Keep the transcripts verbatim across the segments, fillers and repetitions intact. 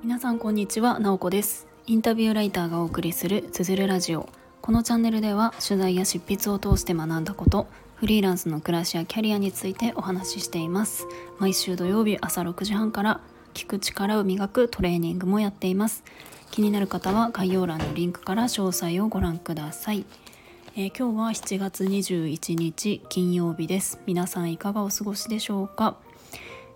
皆さんこんにちは、なおこです。インタビューライターがお送りするつづるラジオ。このチャンネルでは取材や執筆を通して学んだこと、フリーランスの暮らしやキャリアについてお話ししています。毎週土曜日朝ろくじはんから聞く力を磨くトレーニングもやっています。気になる方は概要欄のリンクから詳細をご覧ください。えー、今日はしちがつにじゅういちにち金曜日です。皆さんいかがお過ごしでしょうか。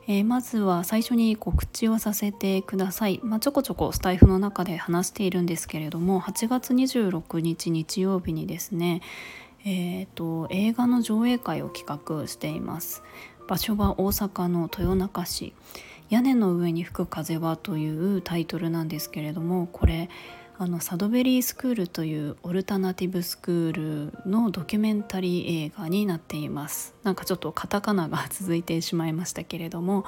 えー、まずは最初に告知をさせてください。まあ、ちょこちょこスタイフの中で話しているんですけれども、はちがつにじゅうろくにち日曜日にですね、えーと、映画の上映会を企画しています。場所は大阪の豊中市、屋根の上に吹く風はというタイトルなんですけれども、これあのサドベリースクールというオルタナティブスクールのドキュメンタリー映画になっています。なんかちょっとカタカナが続いてしまいましたけれども、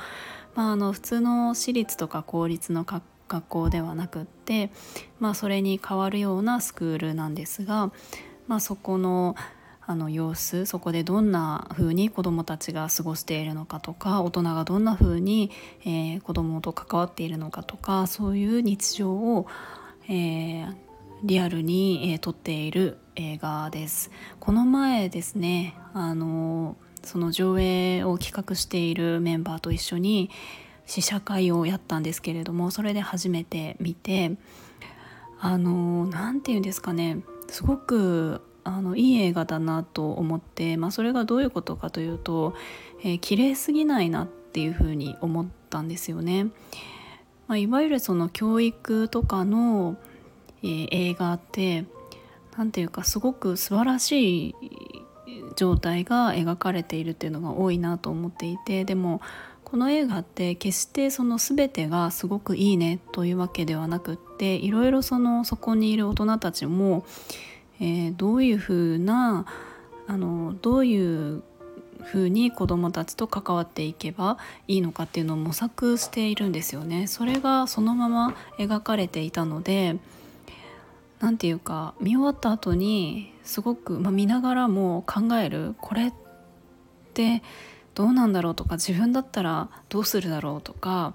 まあ、あの普通の私立とか公立の学校ではなくって、まあ、それに変わるようなスクールなんですが、まあ、そこのあの様子、そこでどんな風に子どもたちが過ごしているのかとか、大人がどんな風に、えー、子どもと関わっているのかとか、そういう日常を、えー、リアルに、えー、撮っている映画です。この前ですね、あのその上映を企画しているメンバーと一緒に試写会をやったんですけれども、それで初めて見て、あのなんていうんですかね、すごくあのいい映画だなと思って、まあ、それがどういうことかというと、えー、綺麗すぎないなっていうふうに思ったんですよね。まあ、いわゆるその教育とかの、えー、映画ってなんていうか、すごく素晴らしい状態が描かれているっていうのが多いなと思っていて、でもこの映画って決してその全てがすごくいいねというわけではなくって、いろいろそのそこにいる大人たちも、えー、どういうふうなあのどういうふうに子どもたちと関わっていけばいいのかっていうのを模索しているんですよね。それがそのまま描かれていたので、なんていうか見終わった後にすごく、まあ、見ながらも考える、これってどうなんだろうとか、自分だったらどうするだろうとか、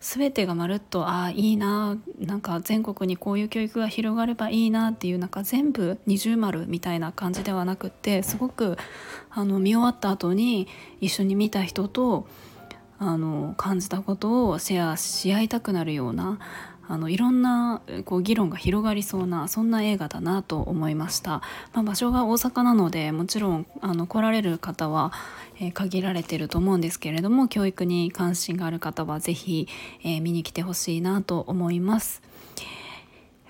全てがまるっとああいいな、なんか全国にこういう教育が広がればいいなっていう、なんか全部二重丸みたいな感じではなくって、すごくあの見終わった後に一緒に見た人とあの感じたことをシェアし合いたくなるような、あのいろんなこう議論が広がりそうな、そんな映画だなと思いました。まあ、場所が大阪なので、もちろんあの来られる方は、えー、限られていると思うんですけれども、教育に関心がある方はぜひ、えー、見に来てほしいなと思います。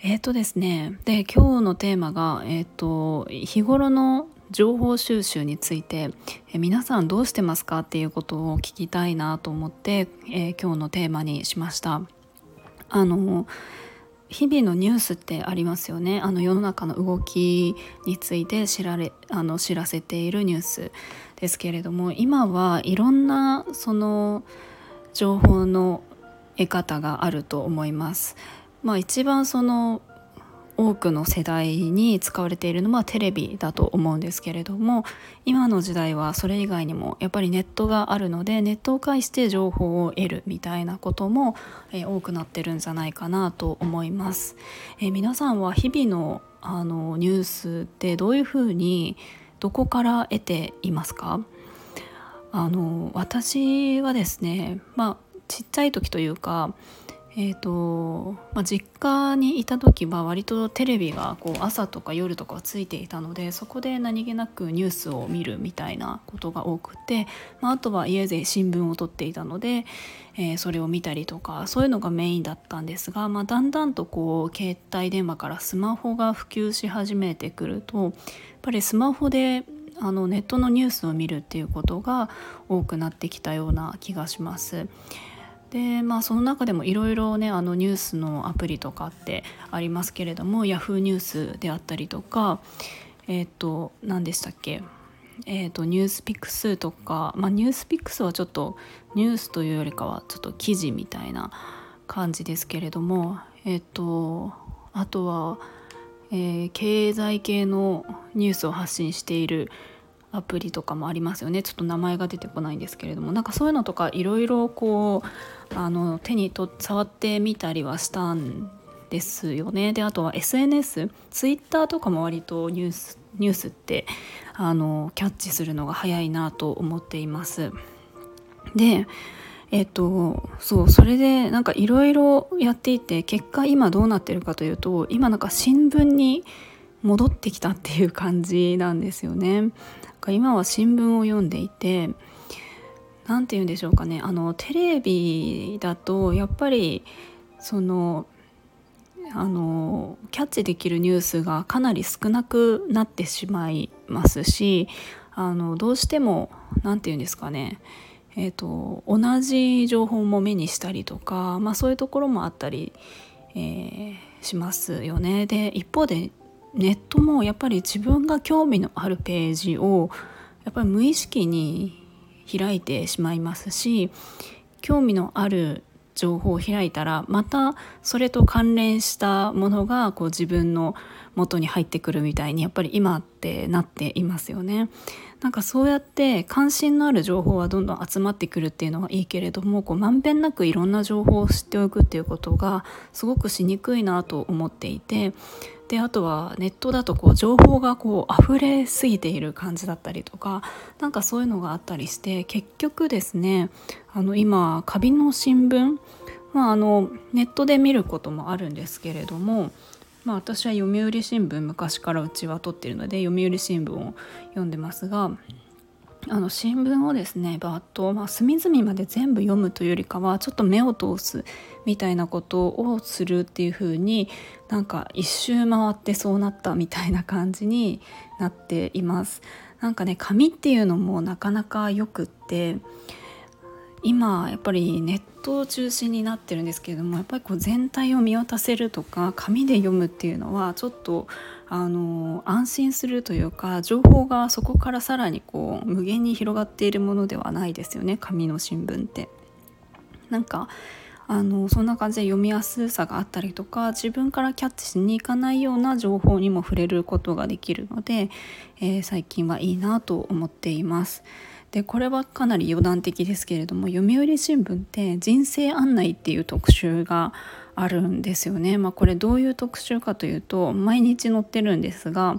えーとですね、で今日のテーマが、えーと、日頃の情報収集について、え皆さんどうしてますかっていうことを聞きたいなと思って、えー、今日のテーマにしました。あの日々のニュースってありますよね。あの世の中の動きについて知られあの知らせているニュースですけれども、今はいろんなその情報の得方があると思います。まあ、一番その多くの世代に使われているのはテレビだと思うんですけれども、今の時代はそれ以外にもやっぱりネットがあるので、ネットを介して情報を得るみたいなことも、えー、多くなってるんじゃないかなと思います。えー、皆さんは日々の、あのニュースってどういうふうにどこから得ていますか？あの私はですね、まあ、ちっちゃい時というかえーとまあ、実家にいた時は割とテレビがこう朝とか夜とかついていたので、そこで何気なくニュースを見るみたいなことが多くて、まあ、あとは家で新聞を撮っていたので、えー、それを見たりとか、そういうのがメインだったんですが、まあ、だんだんとこう携帯電話からスマホが普及し始めてくると、やっぱりスマホであのネットのニュースを見るっていうことが多くなってきたような気がします。でまあ、その中でもいろいろね、あのニュースのアプリとかってありますけれども、ヤフーニュースであったりとか、えっと何でしたっけ、えっとニュースピックスとか、まあ、ニュースピックスはちょっとニュースというよりかはちょっと記事みたいな感じですけれども、えっとあとは、えー、経済系のニュースを発信しているアプリとかもありますよね。ちょっと名前が出てこないんですけれども、なんかそういうのとかいろいろこうあの手にと触ってみたりはしたんですよね。であとは エスエヌエス、ツイッターとかも割とニュースニュースってあのキャッチするのが早いなと思っています。で、えっと、そう、それでなんかいろいろやっていて、結果今どうなってるかというと、今なんか新聞に戻ってきたっていう感じなんですよね。なんか今は新聞を読んでいて、なんて言うんでしょうかね、あのテレビだとやっぱりそのあのキャッチできるニュースがかなり少なくなってしまいますし、あのどうしてもなんて言うんですかね、えーと、同じ情報も目にしたりとか、まあ、そういうところもあったり、えー、しますよね。で一方でネットもやっぱり自分が興味のあるページをやっぱり無意識に開いてしまいますし、興味のある情報を開いたらまたそれと関連したものがこう自分の元に入ってくるみたいにやっぱり今ってなっていますよね。なんかそうやって関心のある情報はどんどん集まってくるっていうのはいいけれども、こうまんべんなくいろんな情報を知っておくっていうことがすごくしにくいなと思っていて、であとはネットだとこう情報がこう溢れすぎている感じだったりとか、なんかそういうのがあったりして、結局ですね、あの今紙の新聞、まあ、あのネットで見ることもあるんですけれども、まあ、私は読売新聞、昔からうちは取ってるので読売新聞を読んでますが、あの新聞をですねバーッと、まあ、隅々まで全部読むというよりかはちょっと目を通すみたいなことをするっていう風に、なんか一周回ってそうなったみたいな感じになっています。なんかね、紙っていうのもなかなかよくって、今やっぱりネットを中心になってるんですけれども、やっぱりこう全体を見渡せるとか紙で読むっていうのはちょっとあの安心するというか、情報がそこからさらにこう無限に広がっているものではないですよね、紙の新聞って。なんかあのそんな感じで読みやすさがあったりとか、自分からキャッチしに行かないような情報にも触れることができるので、えー、最近はいいなと思っています。でこれはかなり余談的ですけれども、読売新聞って人生案内っていう特集があるんですよね。まあ、これどういう特集かというと、毎日載ってるんですが、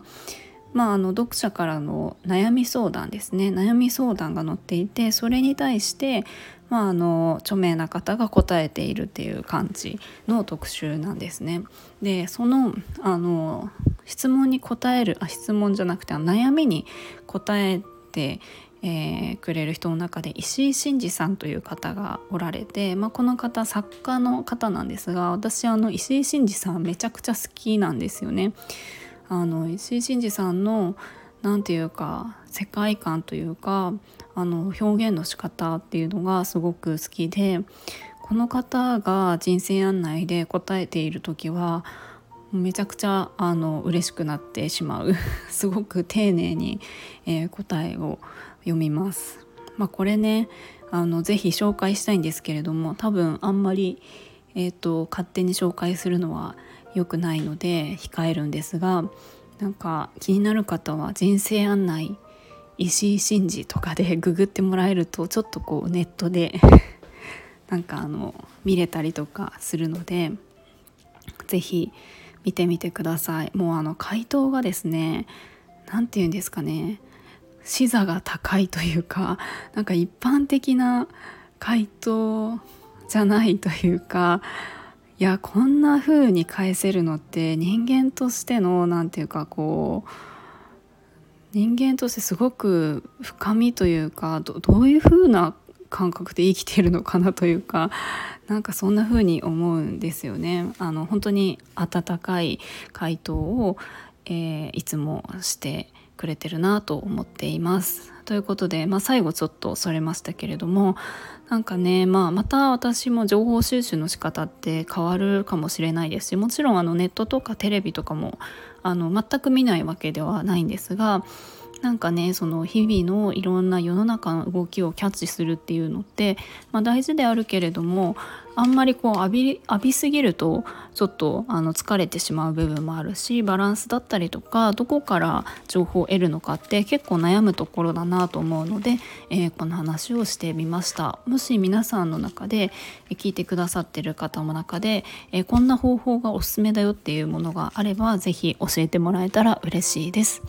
まあ、あの読者からの悩み相談ですね、悩み相談が載っていて、それに対して、まあ、あの著名な方が答えているっていう感じの特集なんですね。でそのあの質問に答えるあ質問じゃなくて悩みに答えてえー、くれる人の中で石井真二さんという方がおられて、まあ、この方作家の方なんですが、私あの石井真二さんめちゃくちゃ好きなんですよね。あの石井真二さんのなんていうか世界観というか、あの表現の仕方っていうのがすごく好きで、この方が人生案内で答えている時はめちゃくちゃあの嬉しくなってしまうすごく丁寧に、えー、答えを読みます。まあ、これねあのぜひ紹介したいんですけれども、多分あんまり、えーと、勝手に紹介するのは良くないので控えるんですが、なんか気になる方は人生案内石井真二とかでググってもらえると、ちょっとこうネットでなんかあの見れたりとかするので、ぜひ見てみてください。もうあの回答がですね、なんていうんですかね、視座が高いというか、なんか一般的な回答じゃないというか、いやこんな風に返せるのって人間としてのなんていうかこう人間としてすごく深みというか、 ど, どういう風な感覚で生きているのかなというか、なんかそんな風に思うんですよね。あの本当に温かい回答を、えー、いつもしてくれてるなと思っています。ということで、まあ、最後ちょっとそれましたけれども、なんかね、まあ、また私も情報収集の仕方って変わるかもしれないですし、もちろんあのネットとかテレビとかもあの全く見ないわけではないんですが、なんかね、その日々のいろんな世の中の動きをキャッチするっていうのって、まあ、大事であるけれども、あんまりこう浴び、浴びすぎるとちょっとあの疲れてしまう部分もあるし、バランスだったりとか、どこから情報を得るのかって結構悩むところだなと思うので、えー、この話をしてみました。もし皆さんの中で、聞いてくださってる方の中で、えー、こんな方法がおすすめだよっていうものがあれば、ぜひ教えてもらえたら嬉しいです。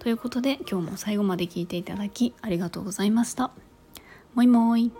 ということで今日も最後まで聞いていただきありがとうございました。もいもい。